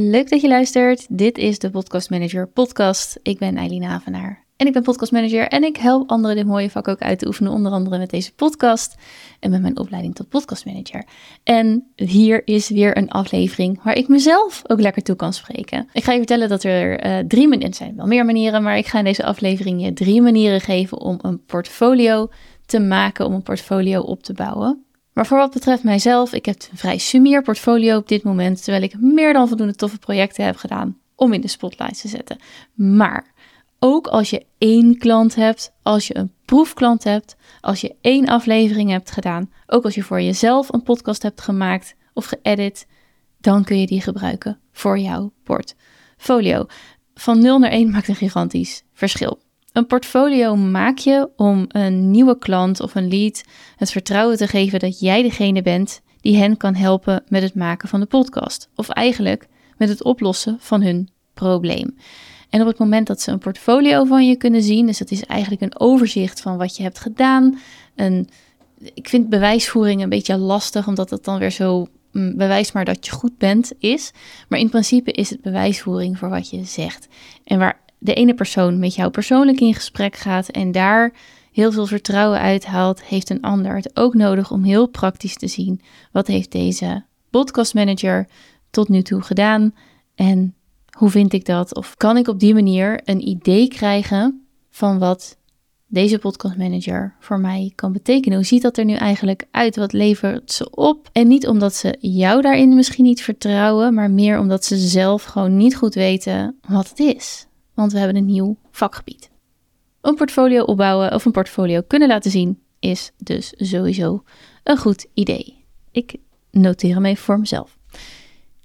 Leuk dat je luistert. Dit is de Podcast Manager podcast. Ik ben Eileen Avenaar en ik ben Podcast Manager en ik help anderen dit mooie vak ook uit te oefenen. Onder andere met deze podcast en met mijn opleiding tot Podcast Manager. En hier is weer een aflevering waar ik mezelf ook lekker toe kan spreken. Ik ga je vertellen dat er drie manieren zijn. Wel meer manieren, maar ik ga in deze aflevering je drie manieren geven om een portfolio te maken, om een portfolio op te bouwen. Maar voor wat betreft mijzelf, ik heb een vrij sumier portfolio op dit moment, terwijl ik meer dan voldoende toffe projecten heb gedaan om in de spotlight te zetten. Maar ook als je één klant hebt, als je een proefklant hebt, als je één aflevering hebt gedaan, ook als je voor jezelf een podcast hebt gemaakt of geëdit, dan kun je die gebruiken voor jouw portfolio. Van 0 naar 1 maakt een gigantisch verschil. Een portfolio maak je om een nieuwe klant of een lead het vertrouwen te geven dat jij degene bent die hen kan helpen met het maken van de podcast. Of eigenlijk met het oplossen van hun probleem. En op het moment dat ze een portfolio van je kunnen zien, dus dat is eigenlijk een overzicht van wat je hebt gedaan. Ik vind bewijsvoering een beetje lastig, omdat dat dan weer zo bewijs maar dat je goed bent is. Maar in principe is het bewijsvoering voor wat je zegt. En waar de ene persoon met jou persoonlijk in gesprek gaat en daar heel veel vertrouwen uithaalt, heeft een ander het ook nodig om heel praktisch te zien wat heeft deze podcast manager tot nu toe gedaan en hoe vind ik dat? Of kan ik op die manier een idee krijgen van wat deze podcast manager voor mij kan betekenen? Hoe ziet dat er nu eigenlijk uit? Wat levert ze op? En niet omdat ze jou daarin misschien niet vertrouwen, maar meer omdat ze zelf gewoon niet goed weten wat het is. Want we hebben een nieuw vakgebied. Een portfolio opbouwen of een portfolio kunnen laten zien is dus sowieso een goed idee. Ik noteer hem even voor mezelf.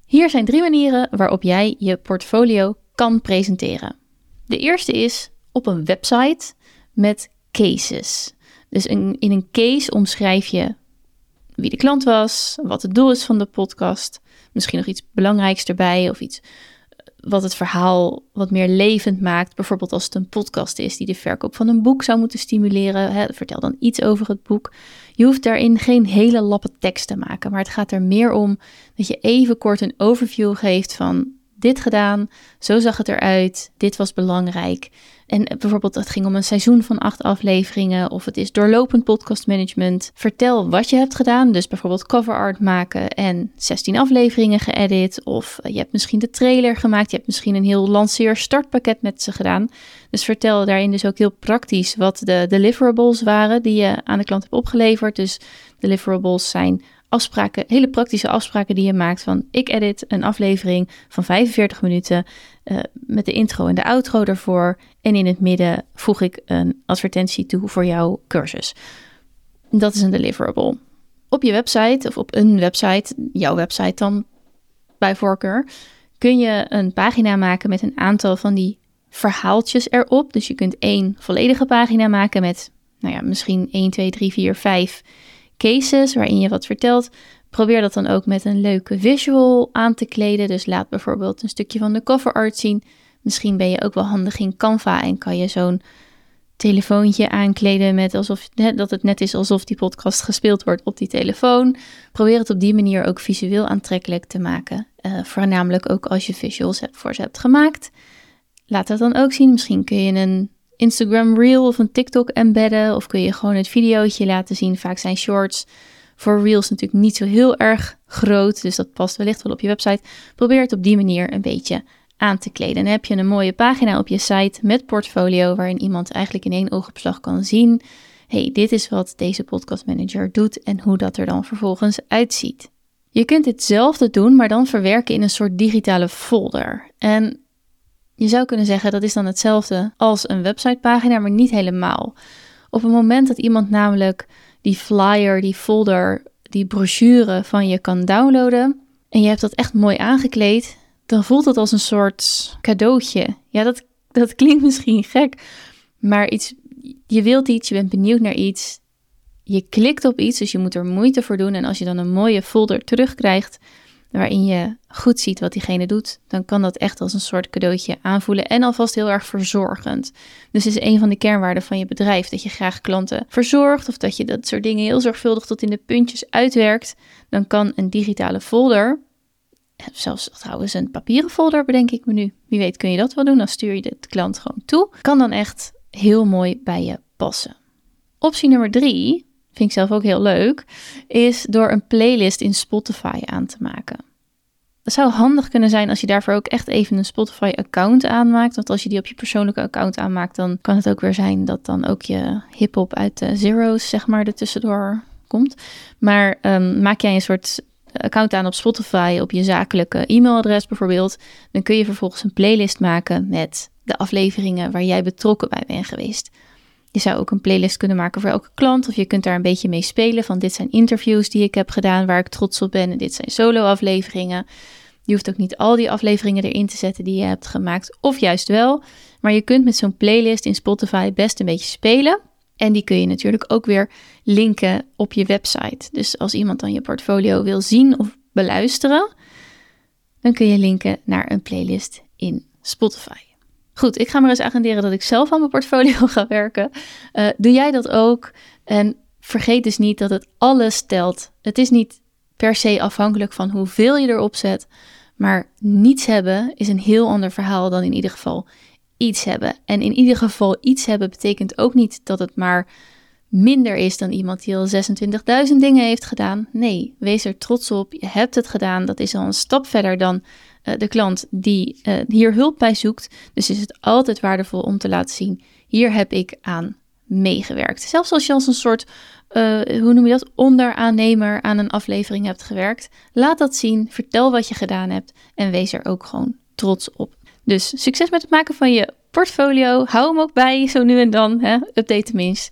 Hier zijn drie manieren waarop jij je portfolio kan presenteren. De eerste is op een website met cases. Dus in een case omschrijf je wie de klant was, wat het doel is van de podcast, misschien nog iets belangrijks erbij of iets wat het verhaal wat meer levend maakt. Bijvoorbeeld als het een podcast is die de verkoop van een boek zou moeten stimuleren. Vertel dan iets over het boek. Je hoeft daarin geen hele lappe tekst te maken. Maar het gaat er meer om dat je even kort een overview geeft van dit gedaan. Zo zag het eruit. Dit was belangrijk. En bijvoorbeeld het ging om een seizoen van 8 afleveringen. Of het is doorlopend podcastmanagement. Vertel wat je hebt gedaan. Dus bijvoorbeeld cover art maken en 16 afleveringen geëdit. Of je hebt misschien de trailer gemaakt. Je hebt misschien een heel lanceer startpakket met ze gedaan. Dus vertel daarin dus ook heel praktisch wat de deliverables waren die je aan de klant hebt opgeleverd. Dus deliverables zijn afspraken, hele praktische afspraken die je maakt van ik edit een aflevering van 45 minuten met de intro en de outro daarvoor en in het midden voeg ik een advertentie toe voor jouw cursus. Dat is een deliverable. Op je website of op een website, jouw website dan bij voorkeur, kun je een pagina maken met een aantal van die verhaaltjes erop. Dus je kunt 1 volledige pagina maken met misschien 1, 2, 3, 4, 5... cases waarin je wat vertelt. Probeer dat dan ook met een leuke visual aan te kleden. Dus laat bijvoorbeeld een stukje van de cover art zien. Misschien ben je ook wel handig in Canva en kan je zo'n telefoontje aankleden met alsof dat het net is alsof die podcast gespeeld wordt op die telefoon. Probeer het op die manier ook visueel aantrekkelijk te maken. Voornamelijk ook als je visuals voor ze hebt gemaakt. Laat dat dan ook zien. Misschien kun je een Instagram Reel of een TikTok embedden of kun je gewoon het videootje laten zien. Vaak zijn shorts voor Reels natuurlijk niet zo heel erg groot, dus dat past wellicht wel op je website. Probeer het op die manier een beetje aan te kleden. En dan heb je een mooie pagina op je site met portfolio waarin iemand eigenlijk in 1 oogopslag kan zien, hey, dit is wat deze podcast manager doet en hoe dat er dan vervolgens uitziet. Je kunt ditzelfde doen, maar dan verwerken in een soort digitale folder. En je zou kunnen zeggen dat is dan hetzelfde als een websitepagina, maar niet helemaal. Op het moment dat iemand namelijk die flyer, die folder, die brochure van je kan downloaden en je hebt dat echt mooi aangekleed, dan voelt het als een soort cadeautje. Ja, dat klinkt misschien gek, maar je wilt iets, je bent benieuwd naar iets, je klikt op iets, dus je moet er moeite voor doen en als je dan een mooie folder terugkrijgt, waarin je goed ziet wat diegene doet, dan kan dat echt als een soort cadeautje aanvoelen en alvast heel erg verzorgend. Dus is een van de kernwaarden van je bedrijf, dat je graag klanten verzorgt of dat je dat soort dingen heel zorgvuldig tot in de puntjes uitwerkt. Dan kan een digitale folder Zelfs trouwens een papieren folder bedenk ik me nu. Wie weet kun je dat wel doen, dan stuur je de klant gewoon toe. Kan dan echt heel mooi bij je passen. Optie nummer 3, vind ik zelf ook heel leuk, is door een playlist in Spotify aan te maken. Dat zou handig kunnen zijn als je daarvoor ook echt even een Spotify-account aanmaakt. Want als je die op je persoonlijke account aanmaakt, dan kan het ook weer zijn dat dan ook je hiphop uit de zeros, zeg maar, er tussendoor komt. Maar maak jij een soort account aan op Spotify, op je zakelijke e-mailadres bijvoorbeeld, dan kun je vervolgens een playlist maken met de afleveringen waar jij betrokken bij bent geweest. Je zou ook een playlist kunnen maken voor elke klant. Of je kunt daar een beetje mee spelen. Van dit zijn interviews die ik heb gedaan waar ik trots op ben. En dit zijn solo afleveringen. Je hoeft ook niet al die afleveringen erin te zetten die je hebt gemaakt. Of juist wel. Maar je kunt met zo'n playlist in Spotify best een beetje spelen. En die kun je natuurlijk ook weer linken op je website. Dus als iemand dan je portfolio wil zien of beluisteren, dan kun je linken naar een playlist in Spotify. Goed, ik ga maar eens agenderen dat ik zelf aan mijn portfolio ga werken. Doe jij dat ook? En vergeet dus niet dat het alles telt. Het is niet per se afhankelijk van hoeveel je erop zet. Maar niets hebben is een heel ander verhaal dan in ieder geval iets hebben. En in ieder geval iets hebben betekent ook niet dat het maar minder is dan iemand die al 26.000 dingen heeft gedaan. Nee, wees er trots op. Je hebt het gedaan. Dat is al een stap verder dan de klant die hier hulp bij zoekt. Dus is het altijd waardevol om te laten zien, hier heb ik aan meegewerkt. Zelfs als je als een soort, onderaannemer aan een aflevering hebt gewerkt. Laat dat zien, vertel wat je gedaan hebt en wees er ook gewoon trots op. Dus succes met het maken van je portfolio. Hou hem ook bij, zo nu en dan. Update hem eens.